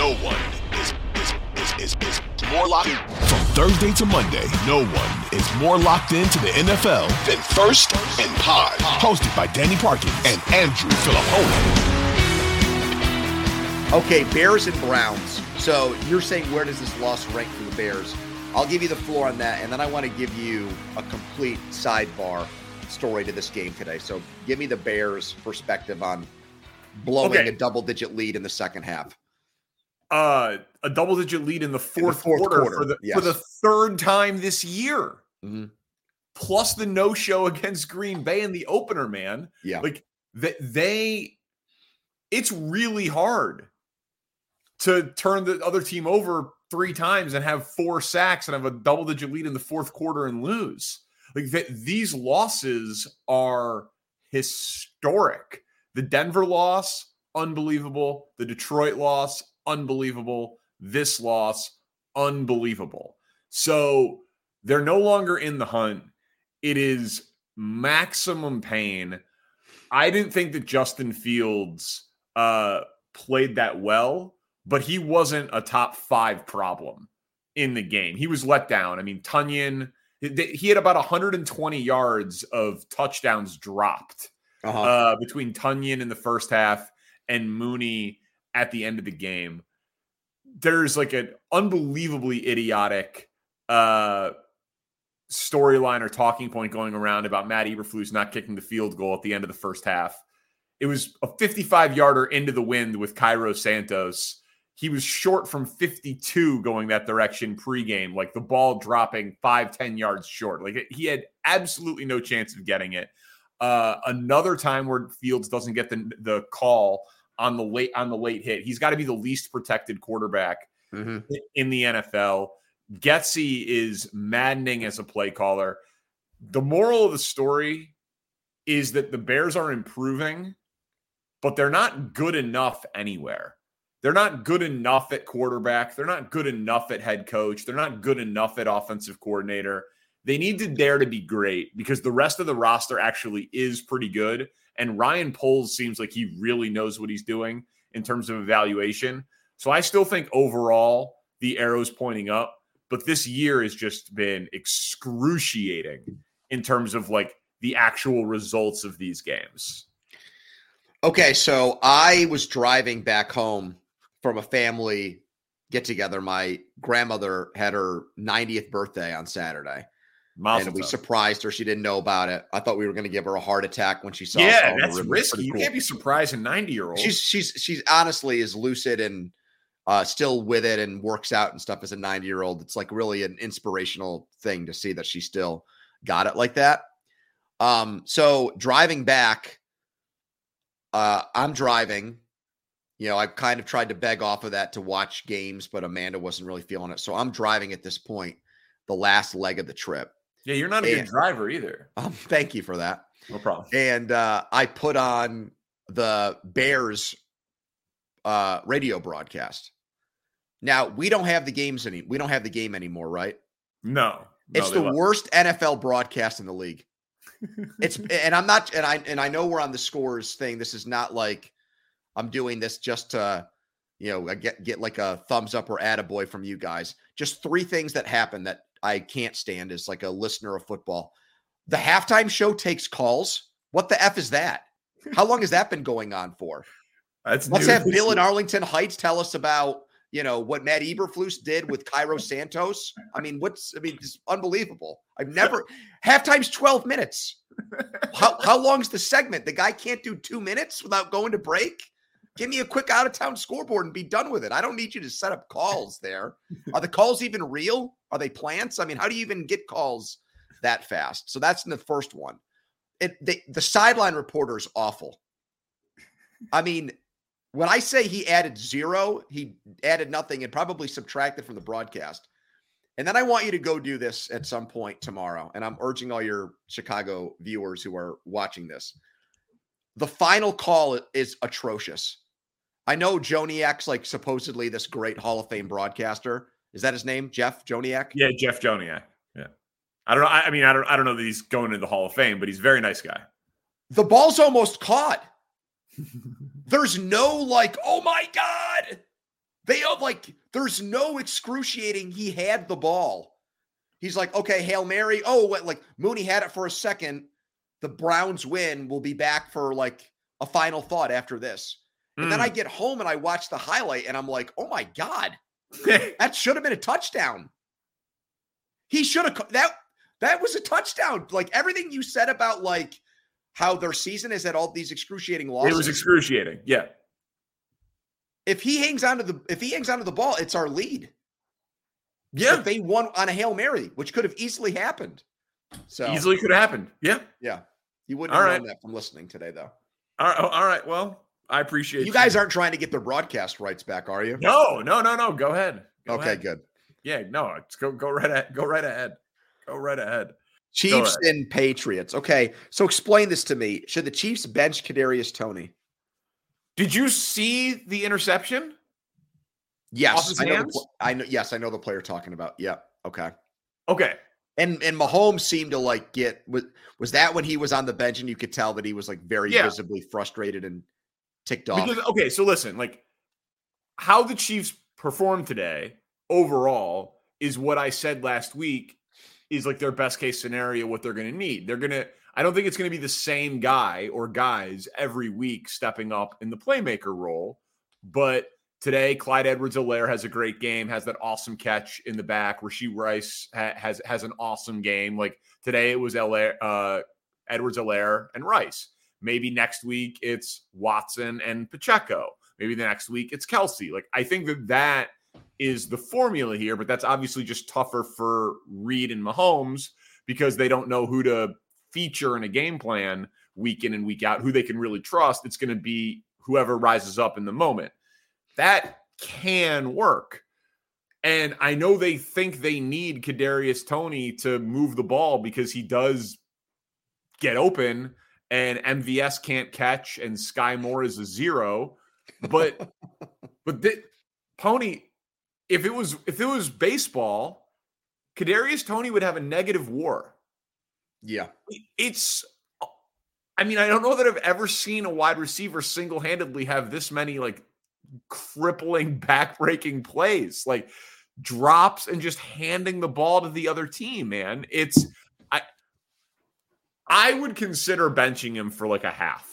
no one is more locked in. From Thursday to Monday, no one is more locked into the NFL than First and Pod, hosted by Danny Parkin and Andrew Filippone. Okay, Bears and Browns. So you're saying, where does this loss rank for the Bears? I'll give you the floor on that, and then I want to give you a complete sidebar story to this game today. So give me the Bears' perspective on blowing a double-digit lead in the second half. A double-digit lead in the fourth quarter. For the third time this year. Mm-hmm. Plus the no-show against Green Bay in the opener, man. Yeah. Like, it's really hard to turn the other team over three times and have four sacks and have a double-digit lead in the fourth quarter and lose. Like, these losses are historic. The Denver loss, unbelievable. The Detroit loss, unbelievable. This loss, unbelievable. So they're no longer in the hunt. It is maximum pain. I didn't think that Justin Fields played that well, but he wasn't a top five problem in the game. He was let down. I mean, Tonyan, he had about 120 yards of touchdowns dropped between Tonyan in the first half and Mooney at the end of the game. There's like an unbelievably idiotic storyline or talking point going around about Matt Eberflus not kicking the field goal at the end of the first half. It was a 55-yarder into the wind with Cairo Santos. He was short from 52 going that direction pregame, like the ball dropping 5-10 yards short. Like, he had absolutely no chance of getting it. Another time where Fields doesn't get the call on the late hit. He's got to be the least protected quarterback in the NFL. Getsy is maddening as a play caller. The moral of the story is that the Bears are improving, but they're not good enough anywhere. They're not good enough at quarterback. They're not good enough at head coach. They're not good enough at offensive coordinator. They need to dare to be great, because the rest of the roster actually is pretty good. And Ryan Poles seems like he really knows what he's doing in terms of evaluation. So I still think overall the arrow's pointing up, but this year has just been excruciating in terms of like the actual results of these games. Okay, so I was driving back home from a family get-together. My grandmother had her 90th birthday on Saturday. And we surprised her. She didn't know about it. I thought we were going to give her a heart attack when she saw. Yeah, that's risky. You can't be surprised a 90-year-old. She's honestly is lucid and still with it and works out and stuff as a 90-year-old. It's like really an inspirational thing to see that she still got it like that. So driving back, I'm driving. You know, I kind of tried to beg off of that to watch games, but Amanda wasn't really feeling it. So I'm driving at this point, the last leg of the trip. Yeah, you're not a good driver either. Thank you for that. No problem. And I put on the Bears radio broadcast. Now, we don't have the game anymore, right? No. It's the worst NFL broadcast in the league. I know we're on the scores thing. This is not like I'm doing this just to, you know, get like a thumbs up or attaboy from you guys. Just three things that happen that I can't stand as like a listener of football. The halftime show takes calls. What the F is that? How long has that been going on for? Let's have Bill in Arlington Heights tell us about, you know, what Matt Eberflus did with Cairo Santos. It's unbelievable. Halftime's 12 minutes. How long's the segment? The guy can't do 2 minutes without going to break. Give me a quick out-of-town scoreboard and be done with it. I don't need you to set up calls there. Are the calls even real? Are they plants? I mean, how do you even get calls that fast? So that's the first one. The sideline reporter is awful. I mean, when I say he added zero, he added nothing and probably subtracted from the broadcast. And then I want you to go do this at some point tomorrow. And I'm urging all your Chicago viewers who are watching this. The final call is atrocious. I know Joniak's like supposedly this great Hall of Fame broadcaster. Is that his name? Jeff Joniak? Yeah, Jeff Joniak. Yeah. I don't know. I don't know that he's going to the Hall of Fame, but he's a very nice guy. The ball's almost caught. There's no like, oh my God. They have, like, there's no excruciating he had the ball. He's like, okay, Hail Mary. Oh, what, like, Mooney had it for a second. The Browns win. We'll be back for, like, a final thought after this. And then I get home and I watch the highlight and I'm like, oh, my God. That should have been a touchdown. He should have – that was a touchdown. Like, everything you said about, like, how their season is at all these excruciating losses. It was excruciating, yeah. If he hangs onto the ball, it's our lead. Yeah. If they won on a Hail Mary, which could have easily happened. Easily could have happened. Yeah. Yeah. You wouldn't have known that from listening today, though. All right. Well, I appreciate you guys aren't trying to get their broadcast rights back, are you? No. Go ahead. Good. Yeah, no, go right ahead. Chiefs and Patriots. Okay. So explain this to me. Should the Chiefs bench Kadarius Toney? Did you see the interception? Yes, I know the player you're talking about. Yeah. Okay. And Mahomes seemed to like get was that when he was on the bench and you could tell that he was like very visibly frustrated and ticked off. So listen, like how the Chiefs performed today overall is what I said last week is like their best case scenario, what they're going to need. I don't think it's going to be the same guy or guys every week stepping up in the playmaker role. But today, Clyde Edwards-Helaire has a great game, has that awesome catch in the back. Rasheed Rice has an awesome game. Like today, it was Edwards-Helaire and Rice. Maybe next week, it's Watson and Pacheco. Maybe the next week, it's Kelsey. Like I think that is the formula here, but that's obviously just tougher for Reed and Mahomes because they don't know who to feature in a game plan week in and week out, who they can really trust. It's going to be whoever rises up in the moment. That can work. And I know they think they need Kadarius Toney to move the ball because he does get open and MVS can't catch and Sky Moore is a zero. But Toney, if it was baseball, Kadarius Toney would have a negative WAR. Yeah. I don't know that I've ever seen a wide receiver single-handedly have this many like crippling back-breaking plays, like drops and just handing the ball to the other team, man. I would consider benching him for like a half.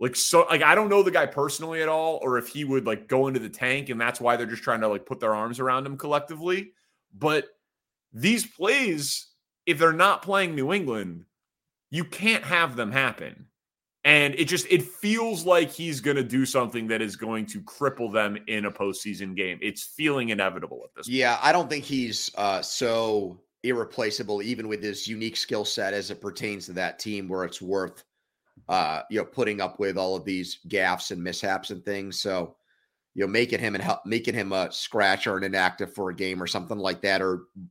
Like, so like, I don't know the guy personally at all, or if he would like go into the tank and that's why they're just trying to like put their arms around him collectively. But these plays, if they're not playing New England, you can't have them happen. And it feels like he's going to do something that is going to cripple them in a postseason game. It's feeling inevitable at this point. Yeah, I don't think he's so irreplaceable, even with his unique skill set as it pertains to that team where it's worth putting up with all of these gaffes and mishaps and things. So, you know, making him a scratch or an inactive for a game or something like that,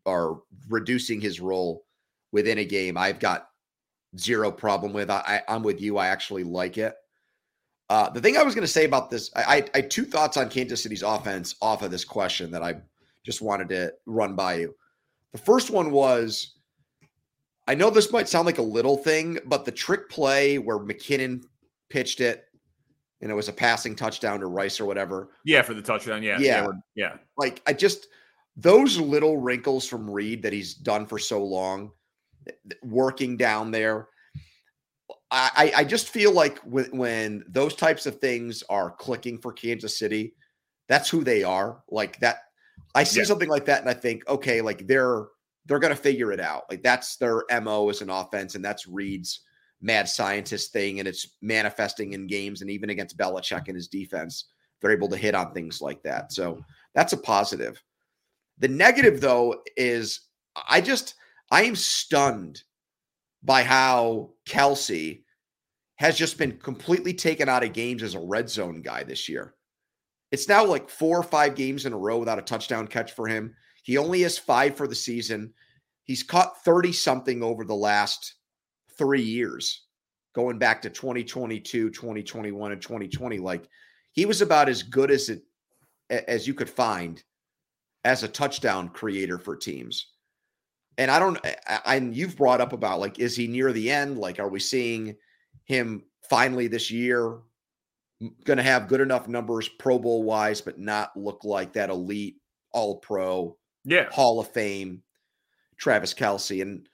or reducing his role within a game, I've got zero problem with. I'm with you. I actually like it. The thing I was going to say about this, I had two thoughts on Kansas City's offense off of this question that I just wanted to run by you. The first one was, I know this might sound like a little thing, but the trick play where McKinnon pitched it, and it was a passing touchdown to Rice or whatever. Yeah, for the touchdown. Yeah. Like, I just, those little wrinkles from Reed that he's done for so long, working down there. I just feel like when those types of things are clicking for Kansas City, that's who they are. Like that, I see something like that and I think, okay, like they're going to figure it out. Like that's their MO as an offense, and that's Reed's mad scientist thing, and it's manifesting in games, and even against Belichick and his defense, they're able to hit on things like that. So that's a positive. The negative, though, is I am stunned by how Kelsey has just been completely taken out of games as a red zone guy this year. It's now like 4 or 5 games in a row without a touchdown catch for him. He only has 5 for the season. He's caught 30-something over the last 3 years, going back to 2022, 2021, and 2020. Like, he was about as good as you could find as a touchdown creator for teams. And you've brought up about, like, is he near the end? Like, are we seeing him finally this year going to have good enough numbers Pro Bowl wise, but not look like that elite all pro Hall of Fame Travis Kelce. And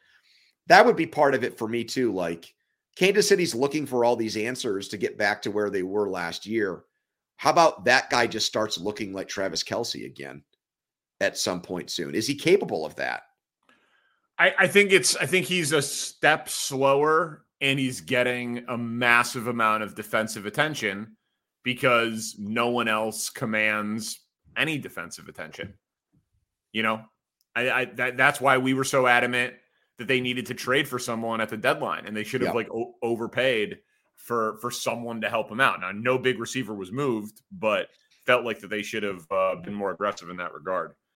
that would be part of it for me too. Like, Kansas City's looking for all these answers to get back to where they were last year. How about that guy just starts looking like Travis Kelce again at some point soon? Is he capable of that? I think he's a step slower, and he's getting a massive amount of defensive attention because no one else commands any defensive attention. You know, that's why we were so adamant that they needed to trade for someone at the deadline, and they should have overpaid for someone to help them out. Now, no big receiver was moved, but felt like that they should have been more aggressive in that regard.